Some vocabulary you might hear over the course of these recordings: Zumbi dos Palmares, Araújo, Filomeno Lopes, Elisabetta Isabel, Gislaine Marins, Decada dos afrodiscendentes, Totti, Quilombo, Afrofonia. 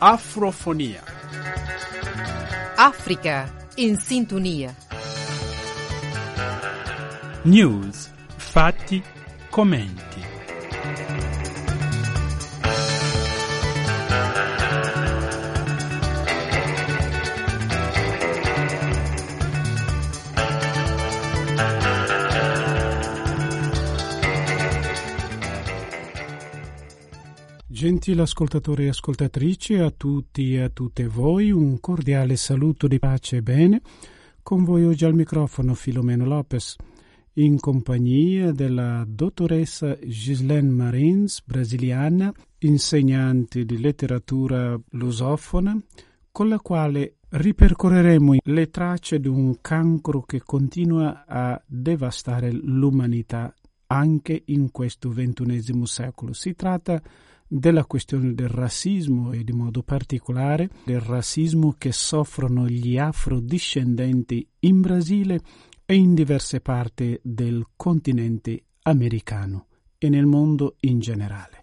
Afrofonia. África in sintonia. News, fatti, commenti. Gentili ascoltatori e ascoltatrici, a tutti e a tutte voi un cordiale saluto di pace e bene. Con voi oggi al microfono Filomeno Lopes, in compagnia della dottoressa Gislaine Marins, brasiliana, insegnante di letteratura lusofona, con la quale ripercorreremo le tracce di un cancro che continua a devastare l'umanità anche in questo XXI secolo. Si tratta della questione del razzismo e, di modo particolare, del razzismo che soffrono gli afrodiscendenti in Brasile e in diverse parti del continente americano e nel mondo in generale.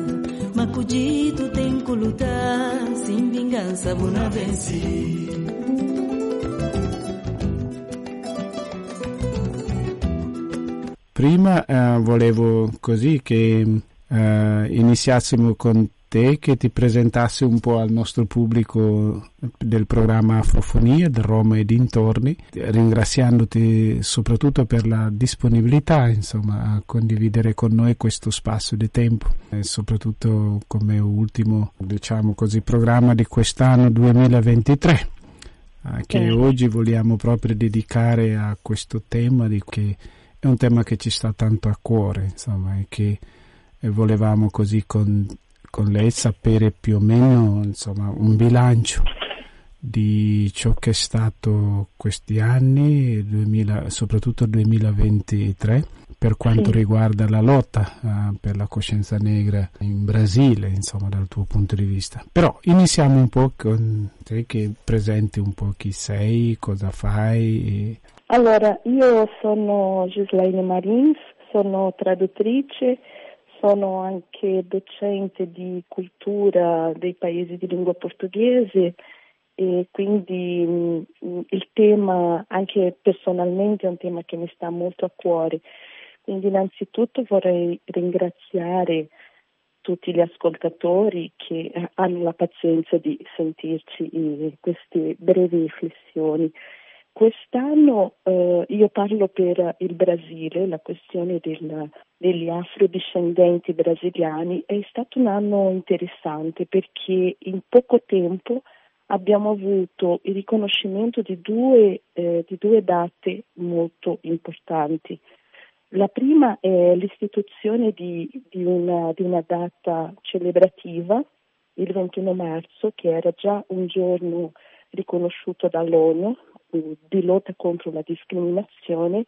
Macudito tem que lutar, sem vingança buna vencer. Prima volevo così che iniziassimo con te, che ti presentassi un po' al nostro pubblico del programma Afrofonia di Roma e dintorni, ringraziandoti soprattutto per la disponibilità, insomma, a condividere con noi questo spazio di tempo, e soprattutto come ultimo, diciamo così, programma di quest'anno 2023, che oggi vogliamo proprio dedicare a questo tema, che è un tema che ci sta tanto a cuore, insomma, e che volevamo così con lei sapere più o meno, insomma, un bilancio di ciò che è stato questi anni, soprattutto 2023, per quanto riguarda la lotta per la coscienza negra in Brasile, insomma, dal tuo punto di vista. Però iniziamo un po' con te, che presenti un po' chi sei, cosa fai. Allora, io sono Gislaine Marins, sono traduttrice. Sono anche docente di cultura dei paesi di lingua portoghese e quindi il tema anche personalmente è un tema che mi sta molto a cuore. Quindi innanzitutto vorrei ringraziare tutti gli ascoltatori che hanno la pazienza di sentirci in queste brevi riflessioni. Quest'anno io parlo per il Brasile, la questione degli afrodiscendenti brasiliani è stato un anno interessante perché in poco tempo abbiamo avuto il riconoscimento di due date molto importanti. La prima è l'istituzione di una data celebrativa, il 21 marzo, che era già un giorno riconosciuto dall'ONU, di lotta contro la discriminazione,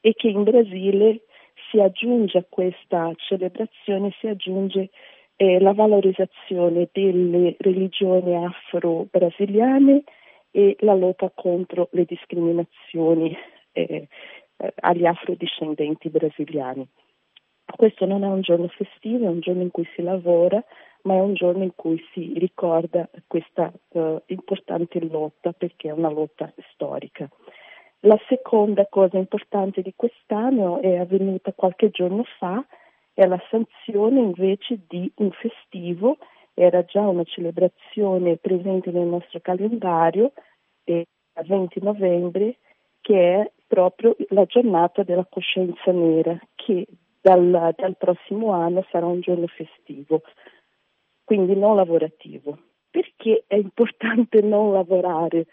e che in Brasile si aggiunge a questa celebrazione, si aggiunge la valorizzazione delle religioni afro-brasiliane e la lotta contro le discriminazioni agli afrodiscendenti brasiliani. Questo non è un giorno festivo, è un giorno in cui si lavora, ma è un giorno in cui si ricorda questa importante lotta, perché è una lotta storica. La seconda cosa importante di quest'anno è avvenuta qualche giorno fa, è la sanzione invece di un festivo, era già una celebrazione presente nel nostro calendario, il 20 novembre, che è proprio la giornata della coscienza nera, che dal prossimo anno sarà un giorno festivo, quindi non lavorativo. Perché è importante non lavorare?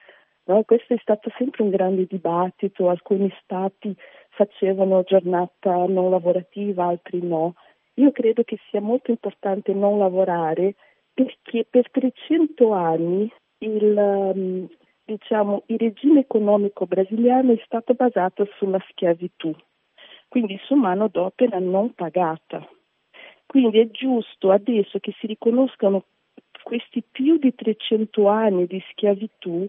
No? Questo è stato sempre un grande dibattito, alcuni stati facevano giornata non lavorativa, altri no. Io credo che sia molto importante non lavorare perché per 300 anni il regime economico brasiliano è stato basato sulla schiavitù, quindi su manodopera non pagata. Quindi è giusto adesso che si riconoscano questi più di 300 anni di schiavitù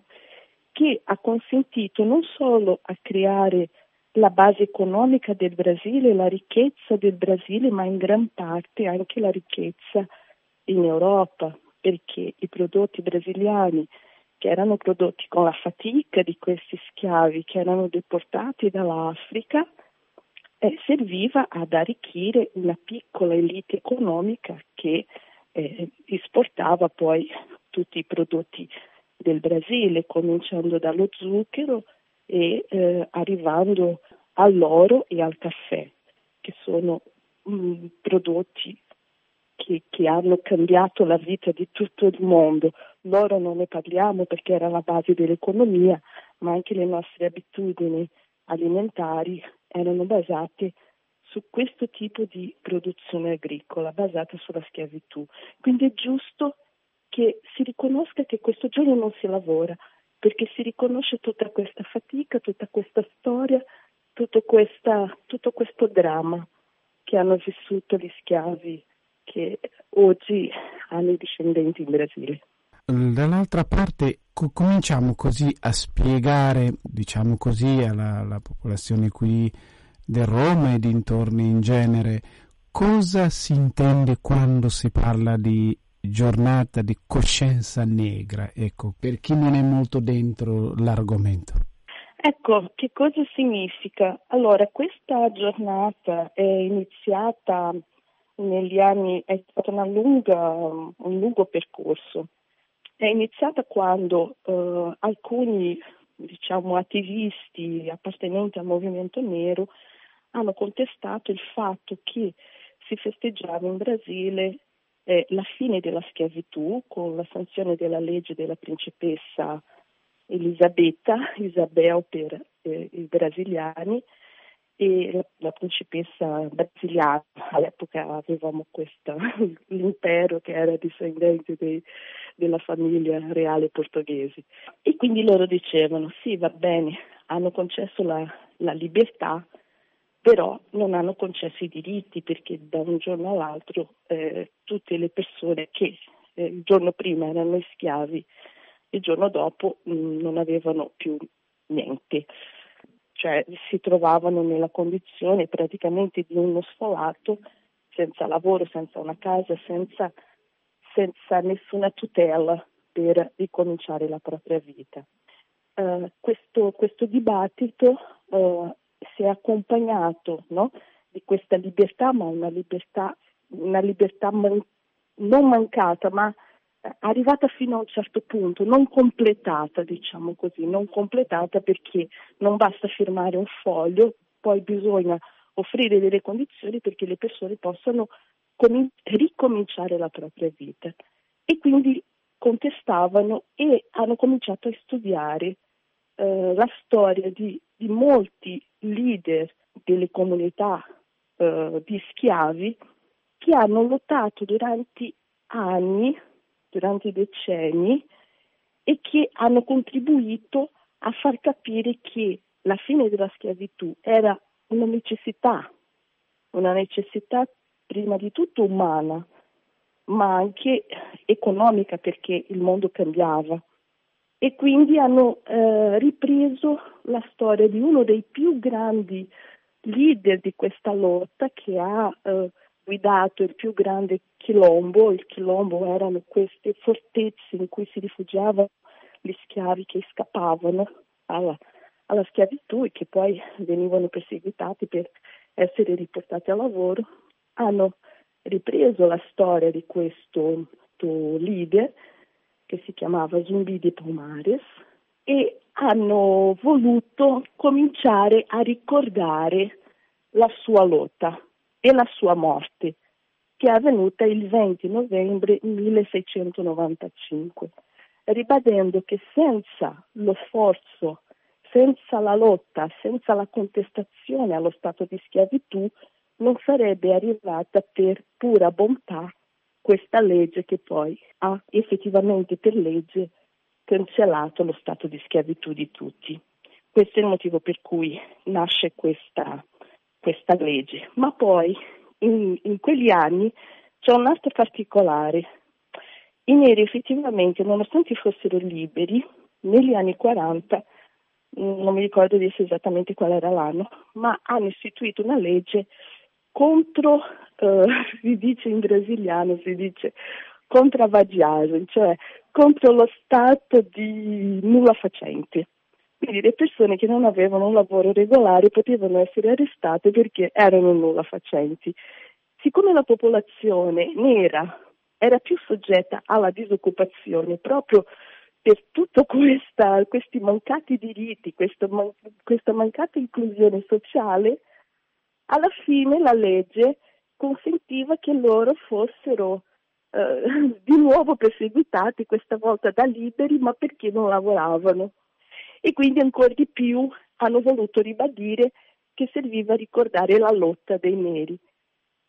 che ha consentito non solo a creare la base economica del Brasile, la ricchezza del Brasile, ma in gran parte anche la ricchezza in Europa, perché i prodotti brasiliani, che erano prodotti con la fatica di questi schiavi che erano deportati dall'Africa, serviva ad arricchire una piccola elite economica che esportava poi tutti i prodotti del Brasile, cominciando dallo zucchero e arrivando all'oro e al caffè, che sono prodotti che hanno cambiato la vita di tutto il mondo. L'oro non ne parliamo perché era la base dell'economia, ma anche le nostre abitudini alimentari erano basate su questo tipo di produzione agricola, basata sulla schiavitù. Quindi è giusto che si riconosca che questo giorno non si lavora, perché si riconosce tutta questa fatica, tutta questa storia, tutto questo dramma che hanno vissuto gli schiavi che oggi hanno i discendenti in Brasile. Dall'altra parte cominciamo così a spiegare, diciamo così, alla popolazione qui di Roma e dintorni in genere, cosa si intende quando si parla di giornata di coscienza negra, ecco, per chi non è molto dentro l'argomento. Ecco, che cosa significa? Allora, questa giornata è iniziata negli anni, è stato un lungo percorso. È iniziata quando alcuni, attivisti appartenenti al movimento nero hanno contestato il fatto che si festeggiava in Brasile la fine della schiavitù con la sanzione della legge della principessa Elisabetta Isabel per i brasiliani, e la principessa brasiliana, all'epoca avevamo l'impero che era discendente della famiglia reale portoghese, e quindi loro dicevano sì, va bene, hanno concesso la libertà, però non hanno concesso i diritti, perché da un giorno all'altro tutte le persone che il giorno prima erano schiavi, il giorno dopo non avevano più niente, cioè si trovavano nella condizione praticamente di uno sfollato, senza lavoro, senza una casa, senza nessuna tutela per ricominciare la propria vita. Questo dibattito si è accompagnato, no, di questa libertà, ma una libertà non mancata, ma arrivata fino a un certo punto, non completata, diciamo così, non completata, perché non basta firmare un foglio, poi bisogna offrire delle condizioni perché le persone possano ricominciare la propria vita. E quindi contestavano e hanno cominciato a studiare la storia di molti leader delle comunità di schiavi che hanno lottato durante anni, durante decenni, e che hanno contribuito a far capire che la fine della schiavitù era una necessità prima di tutto umana, ma anche economica, perché il mondo cambiava. E quindi hanno ripreso la storia di uno dei più grandi leader di questa lotta, che ha guidato il più grande Quilombo. Il Quilombo erano queste fortezze in cui si rifugiavano gli schiavi che scappavano alla schiavitù e che poi venivano perseguitati per essere riportati al lavoro. Hanno ripreso la storia di questo leader che si chiamava Zumbi dos Palmares e hanno voluto cominciare a ricordare la sua lotta e la sua morte, che è avvenuta il 20 novembre 1695, ribadendo che senza lo sforzo, senza la lotta, senza la contestazione allo stato di schiavitù, non sarebbe arrivata per pura bontà questa legge che poi ha effettivamente per legge cancellato lo stato di schiavitù di tutti. Questo è il motivo per cui nasce questa legge. Ma poi in quegli anni c'è un altro particolare. I neri effettivamente, nonostante fossero liberi, negli anni 40, non mi ricordo adesso esattamente qual era l'anno, ma hanno istituito una legge contro, si dice in brasiliano, si dice contravadiagem, cioè contro lo stato di nulla facente. Quindi le persone che non avevano un lavoro regolare potevano essere arrestate perché erano nulla facenti. Siccome la popolazione nera era più soggetta alla disoccupazione proprio per tutti questi mancati diritti, questa mancata inclusione sociale, alla fine la legge consentiva che loro fossero di nuovo perseguitati, questa volta da liberi, ma perché non lavoravano. E quindi ancora di più hanno voluto ribadire che serviva a ricordare la lotta dei neri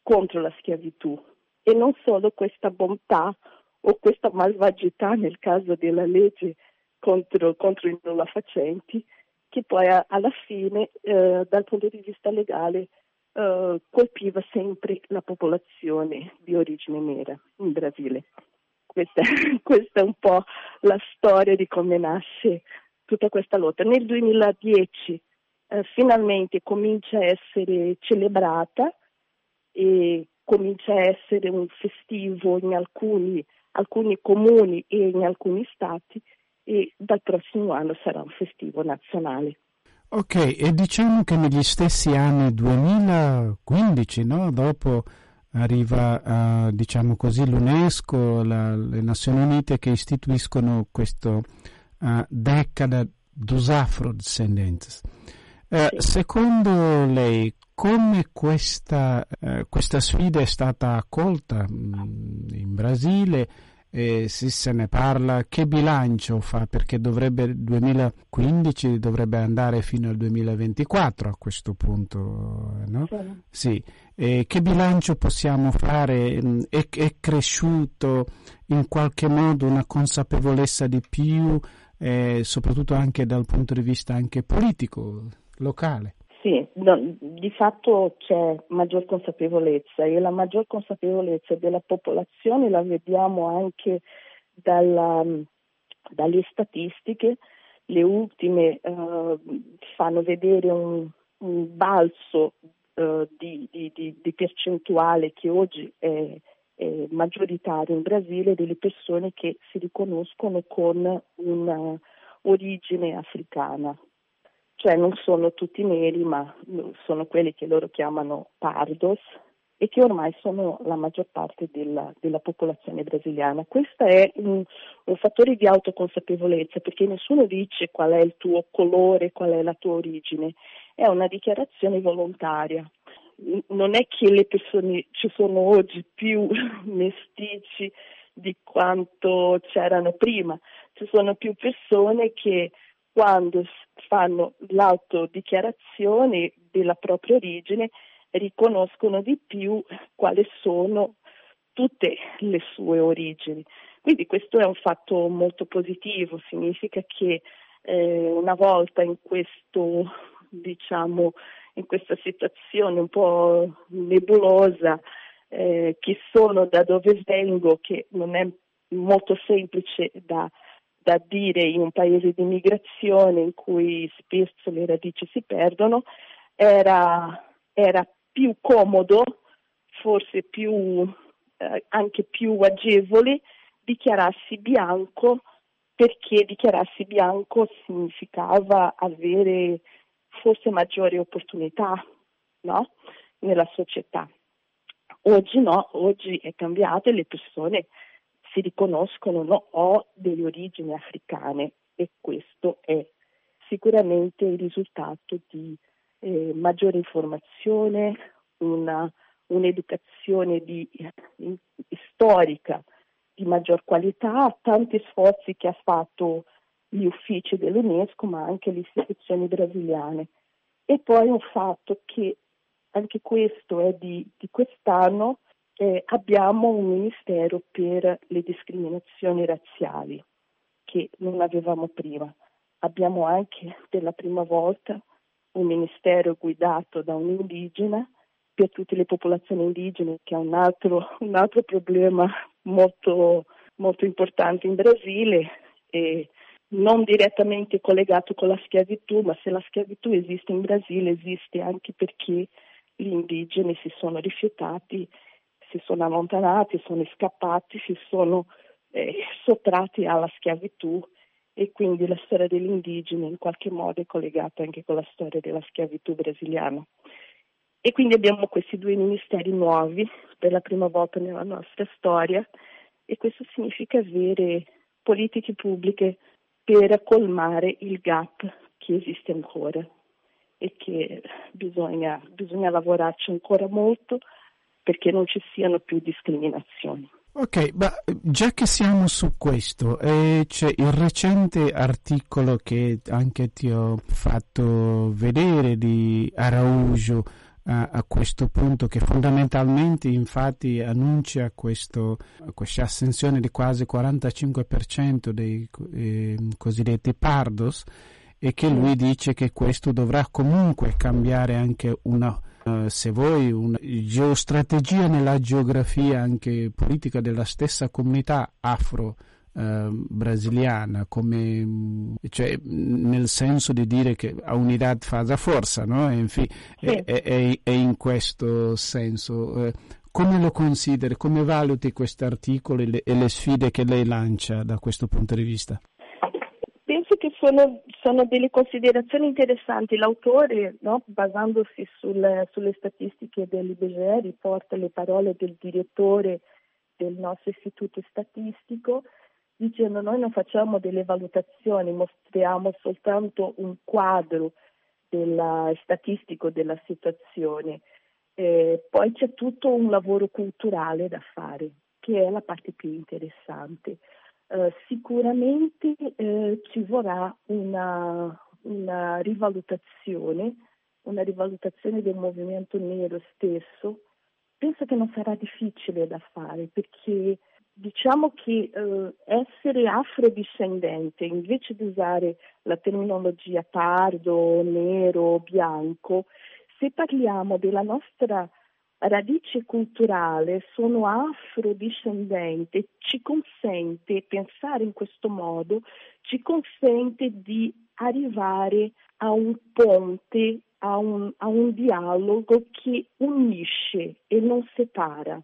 contro la schiavitù, e non solo questa bontà o questa malvagità nel caso della legge contro i nullafacenti, che poi alla fine dal punto di vista legale colpiva sempre la popolazione di origine nera in Brasile. Questa è un po' la storia di come nasce tutta questa lotta. Nel 2010 finalmente comincia a essere celebrata e comincia a essere un festivo in alcuni comuni e in alcuni stati, e dal prossimo anno sarà un festivo nazionale. Ok, e diciamo che negli stessi anni 2015, no? Dopo arriva, diciamo così, l'UNESCO, le Nazioni Unite, che istituiscono questo Decada dos afrodiscendentes. Secondo lei, come questa sfida è stata accolta in Brasile? Se ne parla, che bilancio fa? Perché il 2015 dovrebbe andare fino al 2024 a questo punto, no? Sì. Che bilancio possiamo fare? È cresciuto in qualche modo una consapevolezza di più, soprattutto anche dal punto di vista anche politico, locale? Sì, no, di fatto c'è maggior consapevolezza, e la maggior consapevolezza della popolazione la vediamo anche dalle statistiche. Le ultime fanno vedere un balzo di percentuale che oggi è maggioritario in Brasile, delle persone che si riconoscono con una origine africana. Cioè non sono tutti neri, ma sono quelli che loro chiamano pardos, e che ormai sono la maggior parte della popolazione brasiliana. Questo è un fattore di autoconsapevolezza, perché nessuno dice qual è il tuo colore, qual è la tua origine. È una dichiarazione volontaria. Non è che le persone ci sono oggi più mestizi di quanto c'erano prima. Ci sono più persone che quando fanno l'autodichiarazione della propria origine riconoscono di più quali sono tutte le sue origini. Quindi questo è un fatto molto positivo, significa che una volta in questo, diciamo, in questa situazione un po' nebulosa, chi sono, da dove vengo, che non è molto semplice da dire in un paese di migrazione in cui spesso le radici si perdono, era più comodo, forse anche più agevole, dichiararsi bianco, perché dichiararsi bianco significava avere forse maggiori opportunità, no? Nella società. Oggi no, oggi è cambiato e le persone si riconoscono, no, ho delle origini africane, e questo è sicuramente il risultato di maggiore informazione, un'educazione storica di maggior qualità, tanti sforzi che ha fatto gli uffici dell'UNESCO ma anche le istituzioni brasiliane. E poi un fatto che anche questo è di quest'anno, abbiamo un Ministero per le discriminazioni razziali che non avevamo prima. Abbiamo anche per la prima volta un Ministero guidato da un indigena per tutte le popolazioni indigene, che è un altro problema molto, molto importante in Brasile, e non direttamente collegato con la schiavitù, ma se la schiavitù esiste in Brasile esiste anche perché gli indigeni si sono rifiutati, si sono allontanati, sono scappati, si sono sottratti alla schiavitù, e quindi la storia degli indigeni in qualche modo è collegata anche con la storia della schiavitù brasiliana. E quindi abbiamo questi due ministeri nuovi per la prima volta nella nostra storia, e questo significa avere politiche pubbliche per colmare il gap che esiste ancora e che bisogna lavorarci ancora molto perché non ci siano più discriminazioni. Ok, ma già che siamo su questo, c'è il recente articolo che anche ti ho fatto vedere di Araújo a questo punto, che fondamentalmente infatti annuncia questa ascensione di quasi 45% dei cosiddetti pardos, e che lui dice che questo dovrà comunque cambiare anche una geostrategia nella geografia anche politica della stessa comunità afro brasiliana, come cioè nel senso di dire che a unità fa la forza, no? È in questo senso. Come lo consideri, come valuti questo articolo e le sfide che lei lancia da questo punto di vista? Penso che sono delle considerazioni interessanti. L'autore, no, basandosi sulle statistiche dell'IBGE, riporta le parole del direttore del nostro istituto statistico, dicendo: noi non facciamo delle valutazioni, mostriamo soltanto un quadro statistico della situazione. Poi c'è tutto un lavoro culturale da fare, che è la parte più interessante. Sicuramente ci vorrà una rivalutazione del movimento nero stesso. Penso che non sarà difficile da fare, perché diciamo che essere afrodiscendente, invece di usare la terminologia pardo, nero, bianco, se parliamo della nostra radice culturale, sono afrodiscendente, ci consente, pensare in questo modo, ci consente di arrivare a un ponte, a un dialogo che unisce e non separa.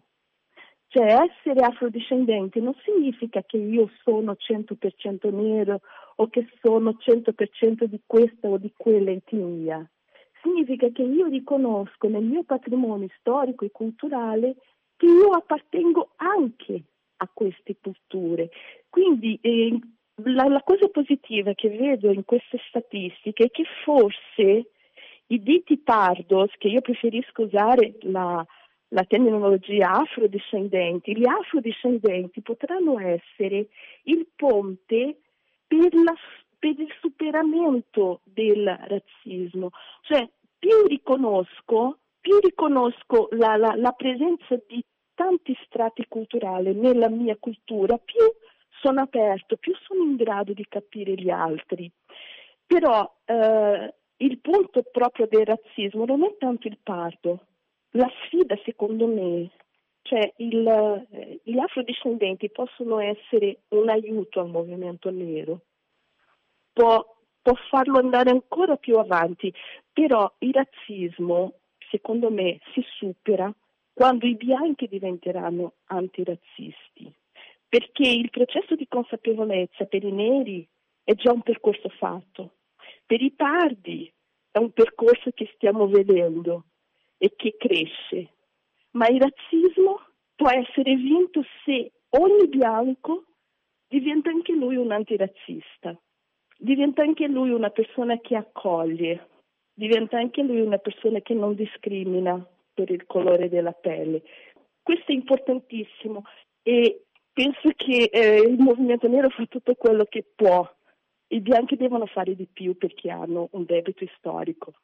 Cioè, essere afrodiscendente non significa che io sono 100% nero o che sono 100% di questa o di quella etnia. Significa che io riconosco nel mio patrimonio storico e culturale che io appartengo anche a queste culture. Quindi la cosa positiva che vedo in queste statistiche è che forse i diti pardos, che io preferisco usare la terminologia afrodiscendenti, gli afrodiscendenti potranno essere il ponte per il superamento del razzismo. Cioè, più riconosco la presenza di tanti strati culturali nella mia cultura, più sono aperto, più sono in grado di capire gli altri. Però il punto proprio del razzismo non è tanto il pardo. La sfida, secondo me, cioè gli afrodiscendenti possono essere un aiuto al movimento nero, può farlo andare ancora più avanti, però il razzismo, secondo me, si supera quando i bianchi diventeranno antirazzisti, perché il processo di consapevolezza per i neri è già un percorso fatto, per i pardi è un percorso che stiamo vedendo e che cresce, ma il razzismo può essere vinto se ogni bianco diventa anche lui un antirazzista. diventa anche lui una persona che accoglie, diventa anche lui una persona che non discrimina per il colore della pelle. Questo è importantissimo e penso che il movimento nero fa tutto quello che può. I bianchi devono fare di più perché hanno un debito storico,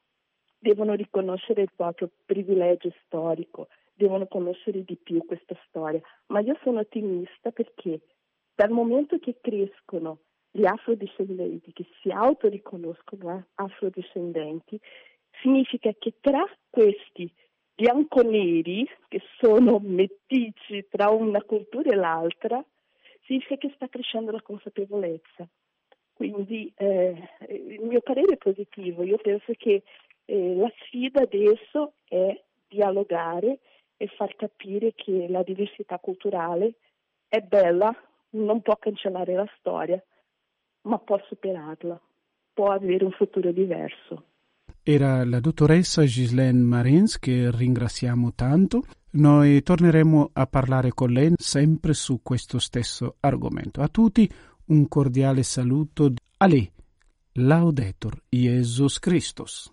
devono riconoscere il proprio privilegio storico, devono conoscere di più questa storia. Ma io sono ottimista perché dal momento che crescono gli afrodiscendenti, che si autoriconoscono afrodiscendenti, significa che tra questi bianconeri, che sono mestizi tra una cultura e l'altra, significa che sta crescendo la consapevolezza. Quindi il mio parere è positivo. Io penso che la sfida adesso è dialogare e far capire che la diversità culturale è bella, non può cancellare la storia, ma può superarla, può avere un futuro diverso. Era la dottoressa Gislaine Marins, che ringraziamo tanto. Noi torneremo a parlare con lei sempre su questo stesso argomento. A tutti un cordiale saluto. A lei, Laudetur Jesus Christus.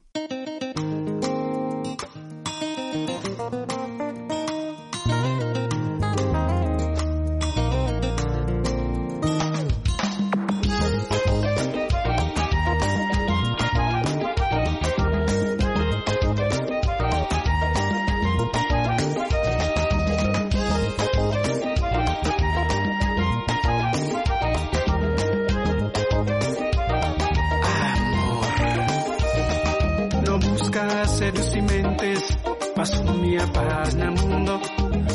Mas minha paz no mundo,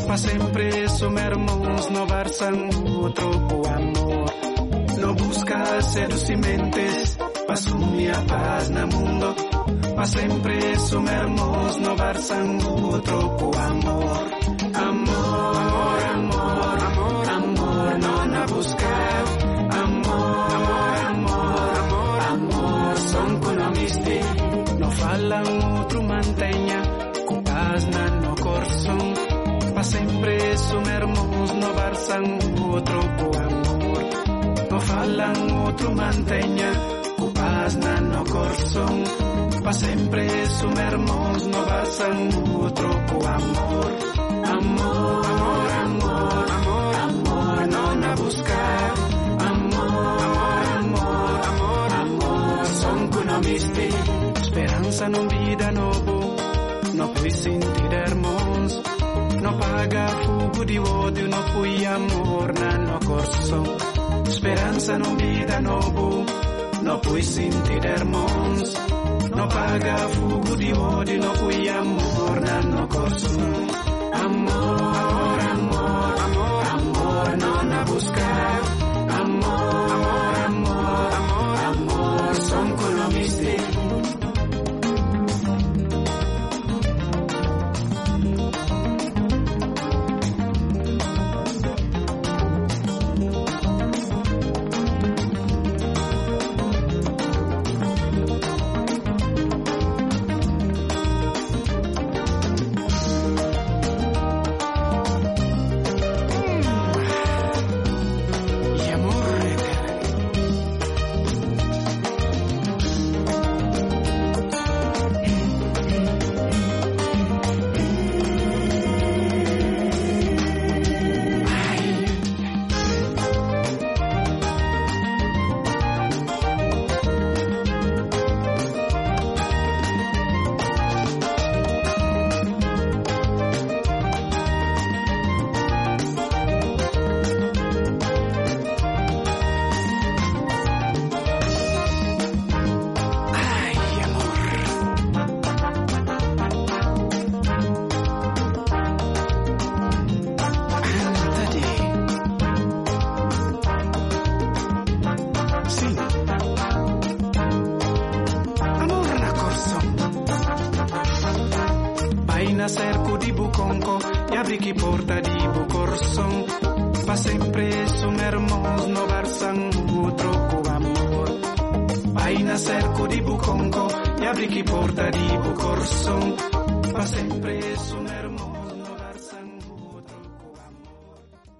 pa sempre somos irmãos, não versam outro o amor. Não busca seducimentes, mas minha paz no mundo, pa sempre somos irmãos, não versam outro o amor. Amor, amor, amor, amor, amor, não na buscar. Amor, amor, amor, amor, amor, são conomiste, não falam outro mantenha. No corazón, pa siempre son hermosos, no barzan otro po amor, no falan otro manteña, cupas no corazón, pa siempre son hermosos, no barzan otro po amor, amor, amor, amor, amor, amor, no na buscar, amor, amor, amor, amor, amor, son cunomiste, esperanza no vida no. No fui sentir hermoso, no paga fugo de odio, no fui amor na no corazón. Esperanza no vida novo, no fui sentir hermoso, no paga fugo de odio, no fui amor na no corazón. Amor, amor, amor, amor, amor, no na buscar. Amor, amor, amor, amor, amor, son colomiste. Cerco di buconco, gli abri chi porta di bucorson, fa sempre su.